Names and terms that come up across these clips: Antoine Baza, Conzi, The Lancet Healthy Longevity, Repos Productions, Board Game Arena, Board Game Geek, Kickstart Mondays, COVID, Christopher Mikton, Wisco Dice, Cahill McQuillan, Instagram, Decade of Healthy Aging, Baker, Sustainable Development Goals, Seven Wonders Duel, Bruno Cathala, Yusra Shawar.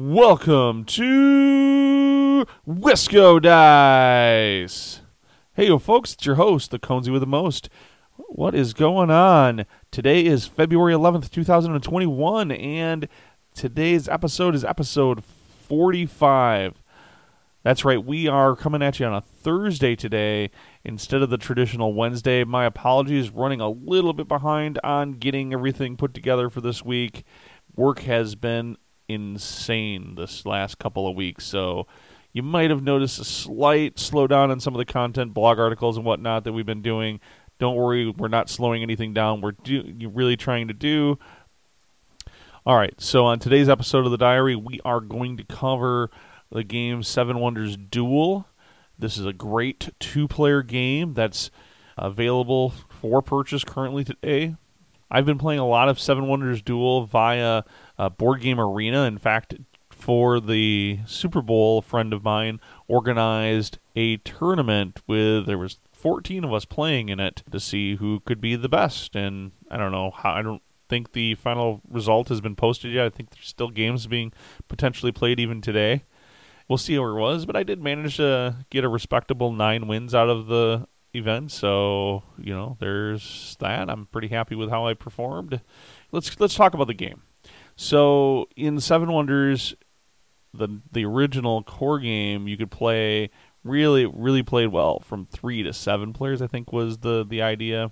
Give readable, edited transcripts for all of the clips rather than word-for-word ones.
Welcome to Wisco Dice. Hey, yo, folks, it's your host, the Conesy with the Most. What is going on? Today is February 11th, 2021, and today's episode is episode 45. That's right, we are coming at you on a Thursday today instead of the traditional Wednesday. My apologies, running a little bit behind on getting everything put together for this week. Work has been insane this last couple of weeks, so you might have noticed a slight slowdown in some of the content, blog articles and whatnot that we've been doing. Don't worry, we're not slowing anything down. We're really trying to do. All right, so on today's episode of The Diary, we are going to cover the game Seven Wonders Duel. This is a great two-player game that's available for purchase currently today. I've been playing a lot of Seven Wonders Duel via Board Game Arena. In fact, for the Super Bowl, a friend of mine organized a tournament with, there was 14 of us playing in it to see who could be the best. And I don't think the final result has been posted yet. I think there's still games being potentially played even today. We'll see how it was, but I did manage to get a respectable 9 wins out of the event, so, you know, there's that. I'm pretty happy with how I performed. Let's talk about the game. So, in Seven Wonders, the original core game, you could play, really played well, from 3 to 7 players, I think was the idea.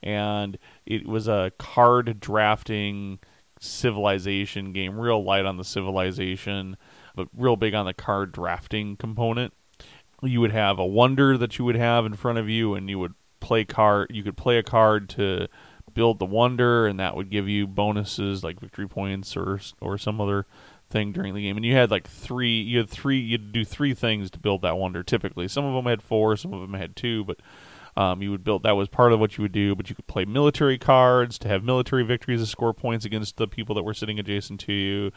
And it was a card drafting civilization game, real light on the civilization, but real big on the card drafting component. You would have a wonder that you would have in front of you, and you would play card. You could play a card to build the wonder, and that would give you bonuses like victory points or some other thing during the game. And you had like you'd do 3 things to build that wonder typically. Some of them had 4, some of them had 2, but you would build. That was part of what you would do. But you could play military cards to have military victories to score points against the people that were sitting adjacent to you.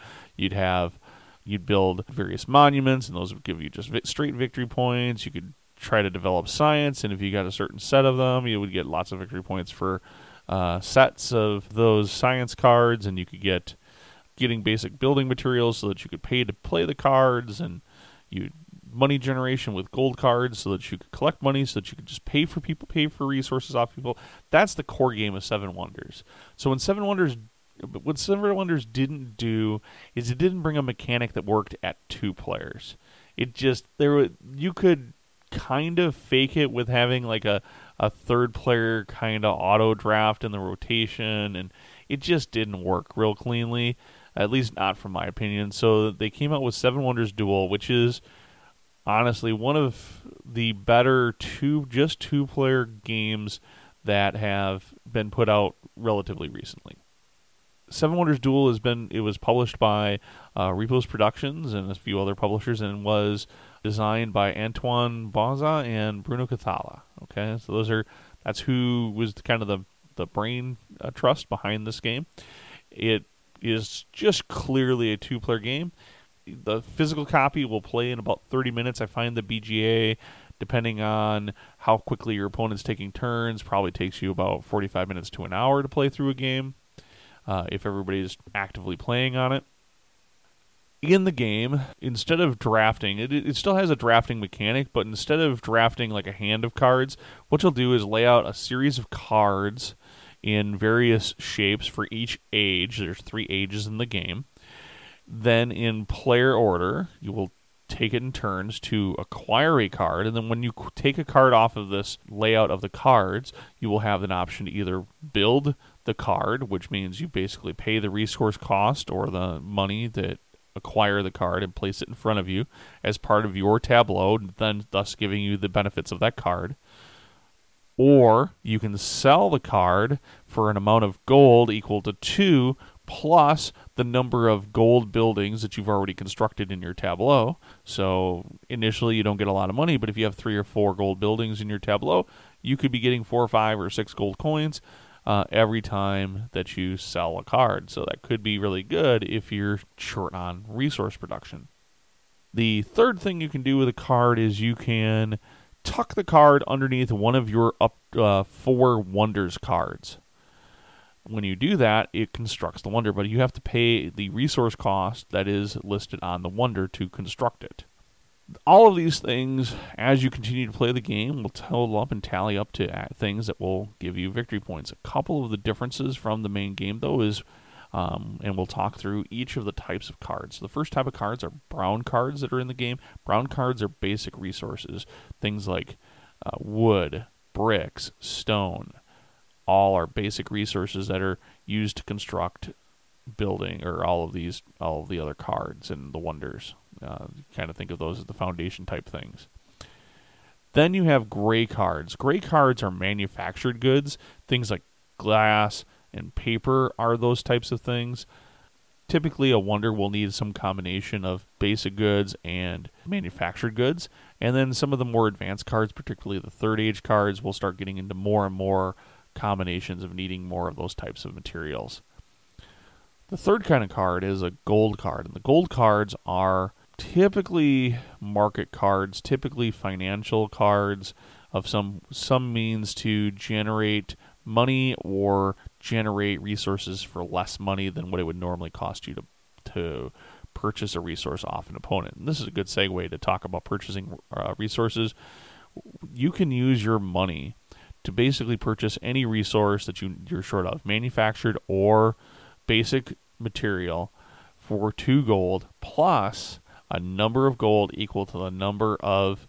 You'd build various monuments, and those would give you just straight victory points. You could try to develop science, and if you got a certain set of them, you would get lots of victory points for sets of those science cards, and you could get getting basic building materials so that you could pay to play the cards, and you money generation with gold cards so that you could collect money, so that you could just pay for people, pay for resources off people. That's the core game of Seven Wonders. So when Seven Wonders But what Seven Wonders didn't do is it didn't bring a mechanic that worked at 2 players. It just, you could kind of fake it with having like a 3rd player kind of auto draft in the rotation, and it just didn't work real cleanly, at least not from my opinion. So they came out with Seven Wonders Duel, which is honestly one of the better two player games that have been put out relatively recently. Seven Wonders Duel was published by Repos Productions and a few other publishers, and was designed by Antoine Baza and Bruno Cathala. Okay, so that's who was kind of the brain trust behind this game. It is just clearly a 2-player game. The physical copy will play in about 30 minutes. I find the BGA, depending on how quickly your opponent's taking turns, probably takes you about 45 minutes to an hour to play through a game. If everybody's actively playing on it. In the game, instead of drafting, it still has a drafting mechanic, but instead of drafting like a hand of cards, what you'll do is lay out a series of cards in various shapes for each age. There's 3 ages in the game. Then in player order, you will take it in turns to acquire a card, and then when you take a card off of this layout of the cards, you will have an option to either build the card, which means you basically pay the resource cost or the money that acquire the card and place it in front of you as part of your tableau, then thus giving you the benefits of that card. Or you can sell the card for an amount of gold equal to 2 plus the number of gold buildings that you've already constructed in your tableau. So initially you don't get a lot of money, but if you have 3 or 4 gold buildings in your tableau, you could be getting 4 or 5 or 6 gold coins every time that you sell a card. So that could be really good if you're short on resource production. The 3rd thing you can do with a card is you can tuck the card underneath one of your 4 wonders cards. When you do that, it constructs the wonder, but you have to pay the resource cost that is listed on the wonder to construct it. All of these things, as you continue to play the game, will total up and tally up to things that will give you victory points. A couple of the differences from the main game, though, is, and we'll talk through each of the types of cards. The first type of cards are brown cards that are in the game. Brown cards are basic resources. Things like wood, bricks, stone. All are basic resources that are used to construct building, or all of the other cards and the wonders. Kind of think of those as the foundation type things. Then you have gray cards. Gray cards are manufactured goods. Things like glass and paper are those types of things. Typically, a wonder will need some combination of basic goods and manufactured goods. And then some of the more advanced cards, particularly the Third Age cards, will start getting into more and more combinations of needing more of those types of materials. The third kind of card is a gold card, and the gold cards are typically market cards, typically financial cards of some means to generate money or generate resources for less money than what it would normally cost you to purchase a resource off an opponent. And this is a good segue to talk about purchasing resources. You can use your money to basically purchase any resource that you're short of, manufactured or basic material, for 2 gold plus a number of gold equal to the number of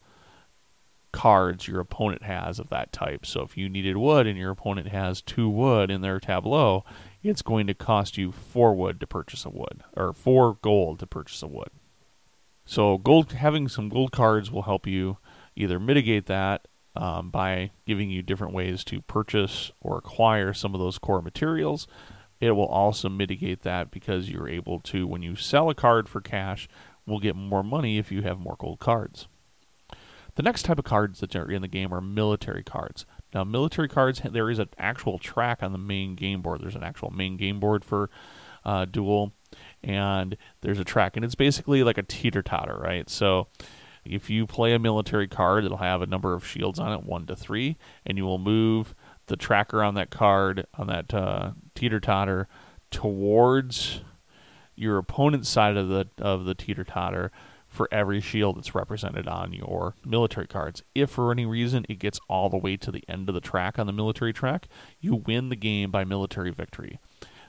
cards your opponent has of that type. So if you needed wood and your opponent has 2 wood in their tableau, it's going to cost you 4 wood to purchase a wood, or 4 gold to purchase a wood. So having some gold cards will help you either mitigate that by giving you different ways to purchase or acquire some of those core materials. It will also mitigate that because you're able to, when you sell a card for cash, will get more money if you have more gold cards. The next type of cards that are in the game are military cards. Now, military cards, there is an actual track on the main game board. There's an actual main game board for Duel, and there's a track, and it's basically like a teeter-totter, right? So if you play a military card, it'll have a number of shields on it, 1 to 3, and you will move the tracker on that card, on that teeter-totter, towards your opponent's side of the teeter-totter for every shield that's represented on your military cards. If for any reason it gets all the way to the end of the track on the military track, you win the game by military victory.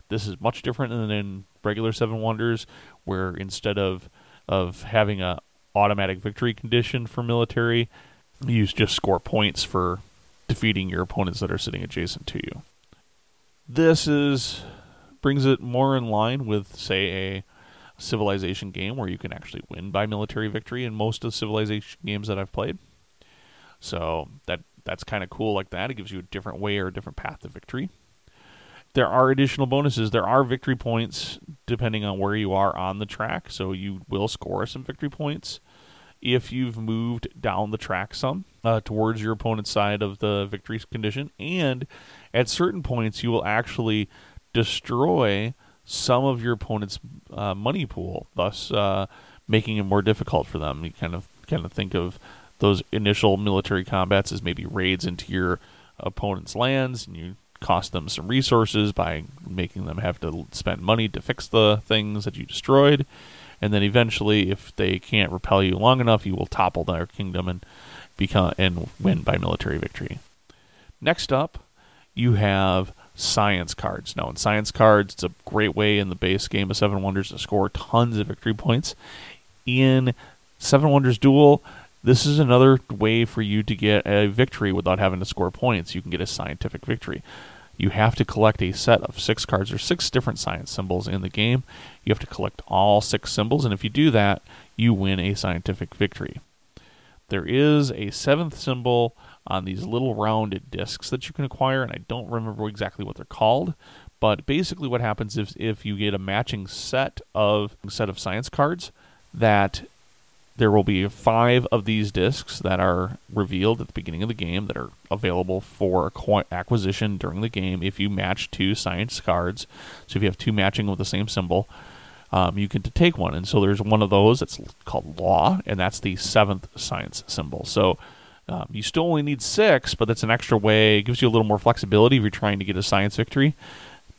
This is much different than in regular Seven Wonders, where instead of having a automatic victory condition for military, you just score points for defeating your opponents that are sitting adjacent to you. This brings it more in line with, say, a Civilization game where you can actually win by military victory in most of the Civilization games that I've played. So that's kind of cool like that. It gives you a different way or a different path to victory. There are additional bonuses. There are victory points depending on where you are on the track, so you will score some victory points if you've moved down the track some towards your opponent's side of the victory condition. And at certain points, you will actually destroy some of your opponent's money pool, thus making it more difficult for them. You kind of think of those initial military combats as maybe raids into your opponent's lands, and you cost them some resources by making them have to spend money to fix the things that you destroyed. And then eventually, if they can't repel you long enough, you will topple their kingdom and win by military victory. Next up, you have science cards. Now, in science cards, it's a great way in the base game of Seven Wonders to score tons of victory points. In Seven Wonders Duel, this is another way for you to get a victory without having to score points. You can get a scientific victory. You have to collect a set of 6 cards. There's 6 different science symbols in the game. You have to collect all 6 symbols, and if you do that, you win a scientific victory. There is a 7th symbol on these little rounded discs that you can acquire, and I don't remember exactly what they're called, but basically what happens is if you get a matching set of science cards, that there will be 5 of these discs that are revealed at the beginning of the game that are available for acquisition during the game if you match 2 science cards. So if you have 2 matching with the same symbol, you can take one. And so there's one of those that's called Law, and that's the 7th science symbol. So you still only need 6, but that's an extra way. It gives you a little more flexibility if you're trying to get a science victory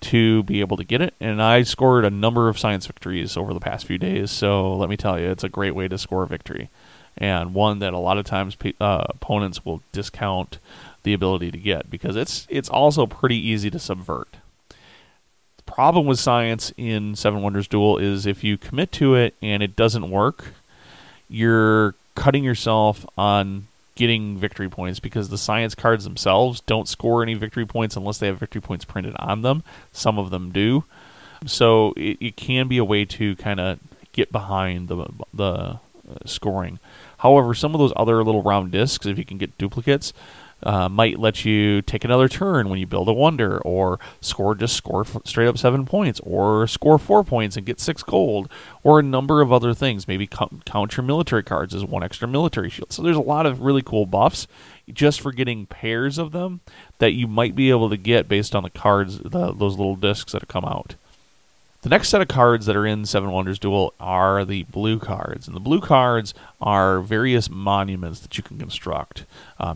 to be able to get it. And I scored a number of science victories over the past few days. So let me tell you, it's a great way to score a victory, and one that a lot of times opponents will discount the ability to get, because it's also pretty easy to subvert. The problem with science in Seven Wonders Duel is if you commit to it and it doesn't work, you're cutting yourself on getting victory points, because the science cards themselves don't score any victory points unless they have victory points printed on them. Some of them do. So it can be a way to kind of get behind the scoring. However, some of those other little round discs, if you can get duplicates, might let you take another turn when you build a wonder, or score straight up 7 points, or score 4 points and get 6 gold, or a number of other things. Maybe count your military cards as 1 extra military shield. So there's a lot of really cool buffs just for getting pairs of them that you might be able to get based on the cards, those little discs that have come out. The next set of cards that are in Seven Wonders Duel are the blue cards. And the blue cards are various monuments that you can construct.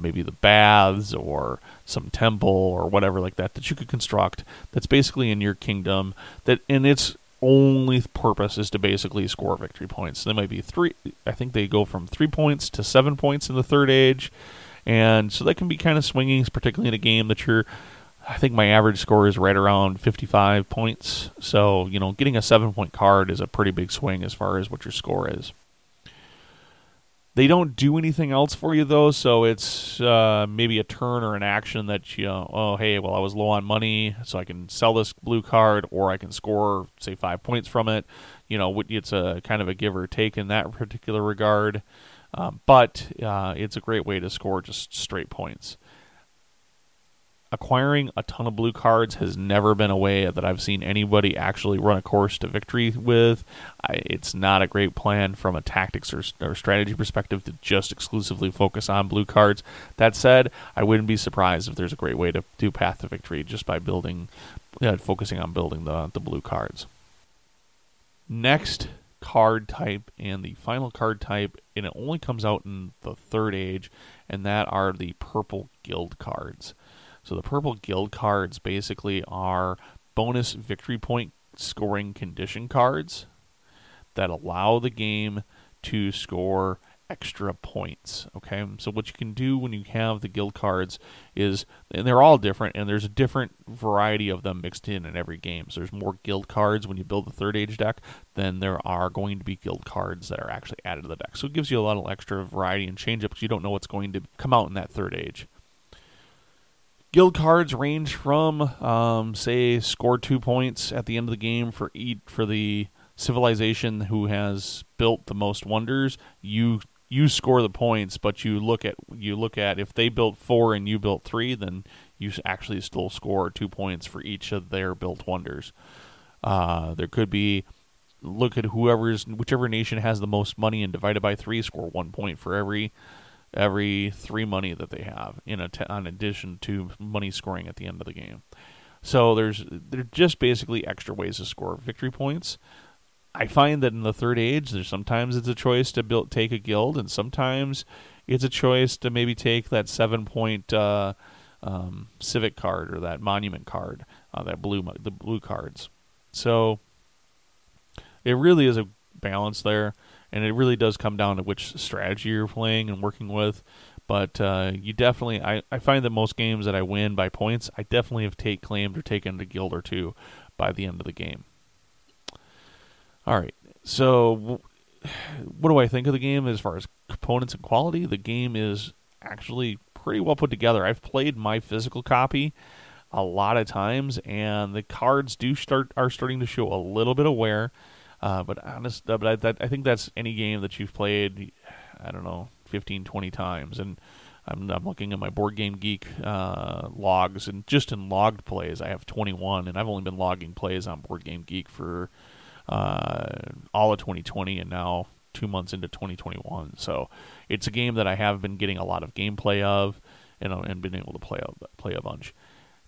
Maybe the baths or some temple or whatever like that you could construct, that's basically in your kingdom, that and its only purpose is to basically score victory points. They might be 3, I think they go from 3 points to 7 points in the Third Age. And so that can be kind of swinging, particularly in a game that you're... I think my average score is right around 55 points. So, getting a 7-point card is a pretty big swing as far as what your score is. They don't do anything else for you, though, so it's maybe a turn or an action that, I was low on money, so I can sell this blue card, or I can score, say, 5 points from it. It's a kind of a give or take in that particular regard. But it's a great way to score just straight points. Acquiring a ton of blue cards has never been a way that I've seen anybody actually run a course to victory with. It's not a great plan from a tactics or strategy perspective to just exclusively focus on blue cards. That said, I wouldn't be surprised if there's a great way to do path to victory just by focusing on building the blue cards. Next card type and the final card type, and it only comes out in the Third Age, and that are the purple guild cards. So the purple guild cards basically are bonus victory point scoring condition cards that allow the game to score extra points. Okay, so what you can do when you have the guild cards is, and they're all different, and there's a different variety of them mixed in every game. So there's more guild cards when you build the Third Age deck than there are going to be guild cards that are actually added to the deck. So it gives you a lot of extra variety and change up because you don't know what's going to come out in that Third Age. Guild cards range from, say, score 2 points at the end of the game for the civilization who has built the most wonders. You score the points, but you look at if they built 4 and you built 3, then you actually still score 2 points for each of their built wonders. There could be look at whichever nation has the most money and divided by 3, score 1 point for every 3 money that they have in addition to money scoring at the end of the game. So they're just basically extra ways to score victory points. I find that in the Third Age, there's sometimes it's a choice to take a guild, and sometimes it's a choice to maybe take that 7-point civic card or that monument card, the blue cards. So it really is a balance there. And it really does come down to which strategy you're playing and working with. But you definitely, I find that most games that I win by points, I definitely have taken a guild or two by the end of the game. All right, so what do I think of the game as far as components and quality? The game is actually pretty well put together. I've played my physical copy a lot of times, and the cards are starting to show a little bit of wear. But I think that's any game that you've played, I don't know, 15, 20 times. And I'm looking at my Board Game Geek logs, and just in logged plays, I have 21, and I've only been logging plays on Board Game Geek for all of 2020 and now 2 months into 2021. So it's a game that I have been getting a lot of gameplay of and been able to play a bunch.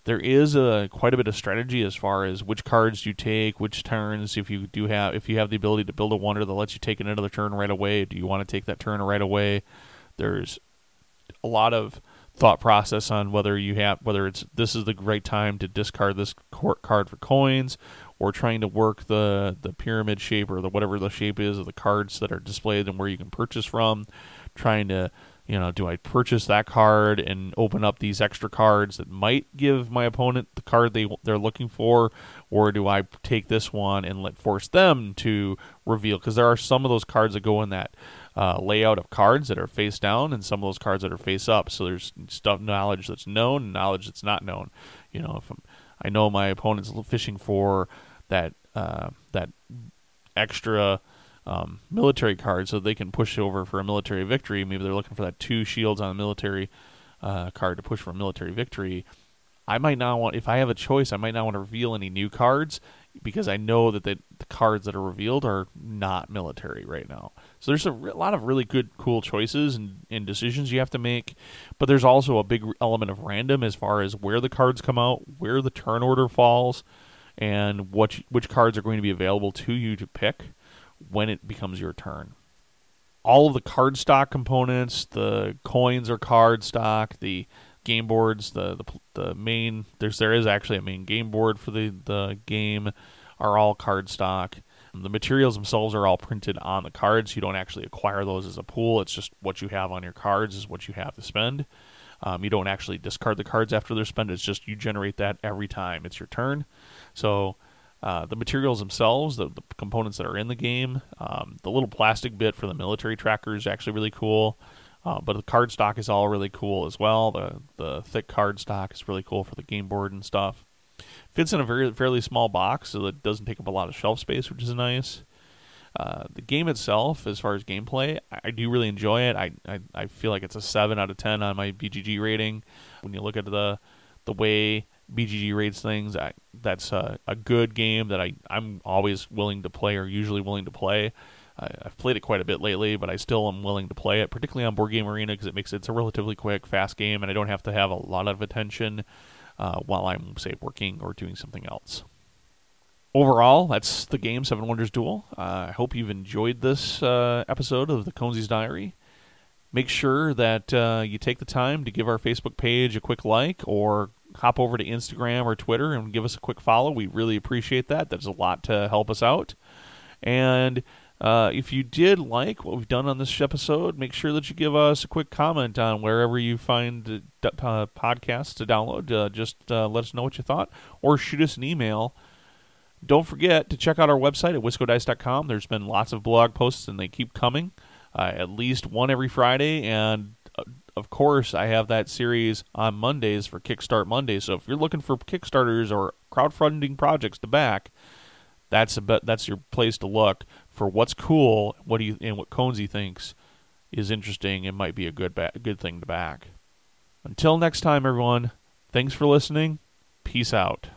There is quite a bit of strategy as far as which cards you take, which turns. If you have the ability to build a wonder that lets you take another turn right away, do you want to take that turn right away? There's a lot of thought process on whether you have, whether it's this is the right time to discard this card for coins, or trying to work the pyramid shape or the whatever the shape is of the cards that are displayed and where you can purchase from, trying to, you know, do I purchase that card and open up these extra cards that might give my opponent the card they're looking for, or do I take this one and force them to reveal? Because there are some of those cards that go in that layout of cards that are face down, and some of those cards that are face up. So there's stuff, knowledge that's known, and knowledge that's not known. You know, if I know my opponent's fishing for that that extra military card so they can push over for a military victory. Maybe they're looking for that 2 shields on a military card to push for a military victory. I might not want, if I have a choice, I might not want to reveal any new cards because I know that the cards that are revealed are not military right now. So there's a lot of really good, cool choices and decisions you have to make, but there's also a big element of random as far as where the cards come out, where the turn order falls, and which cards are going to be available to you to pick when it becomes your turn. All of the card stock components, the coins or card stock, the game boards, the main, there is actually a main game board for the game, are all card stock. The materials themselves are all printed on the cards. You don't actually acquire those as a pool. It's just what you have on your cards is what you have to spend. You don't actually discard the cards after they're spent. It's just you generate that every time it's your turn. So the materials themselves, the components that are in the game, the little plastic bit for the military tracker is actually really cool. But the card stock is all really cool as well. The thick card stock is really cool for the game board and stuff. Fits in a fairly small box, so it doesn't take up a lot of shelf space, which is nice. The game itself, as far as gameplay, I do really enjoy it. I feel like it's a 7 out of 10 on my BGG rating. When you look at the way BGG rates things, that's a good game that I'm always willing to play, or usually willing to play. I've played it quite a bit lately, but I still am willing to play it, particularly on Board Game Arena, because it's a relatively quick, fast game, and I don't have to have a lot of attention while I'm, say, working or doing something else. Overall, that's the game, Seven Wonders Duel. I hope you've enjoyed this episode of the Conzi's Diary. Make sure that you take the time to give our Facebook page a quick like, or hop over to Instagram or Twitter and give us a quick follow. We really appreciate that. That's a lot to help us out. And if you did like what we've done on this episode, make sure that you give us a quick comment on wherever you find podcasts to download. Just let us know what you thought, or shoot us an email. Don't forget to check out our website at wiscodice.com. There's been lots of blog posts, and they keep coming, at least one every Friday, and of course, I have that series on Mondays for Kickstart Mondays. So if you're looking for Kickstarters or crowdfunding projects to back, that's your place to look for what's cool, what Conzi thinks is interesting and might be a good thing to back. Until next time, everyone, thanks for listening. Peace out.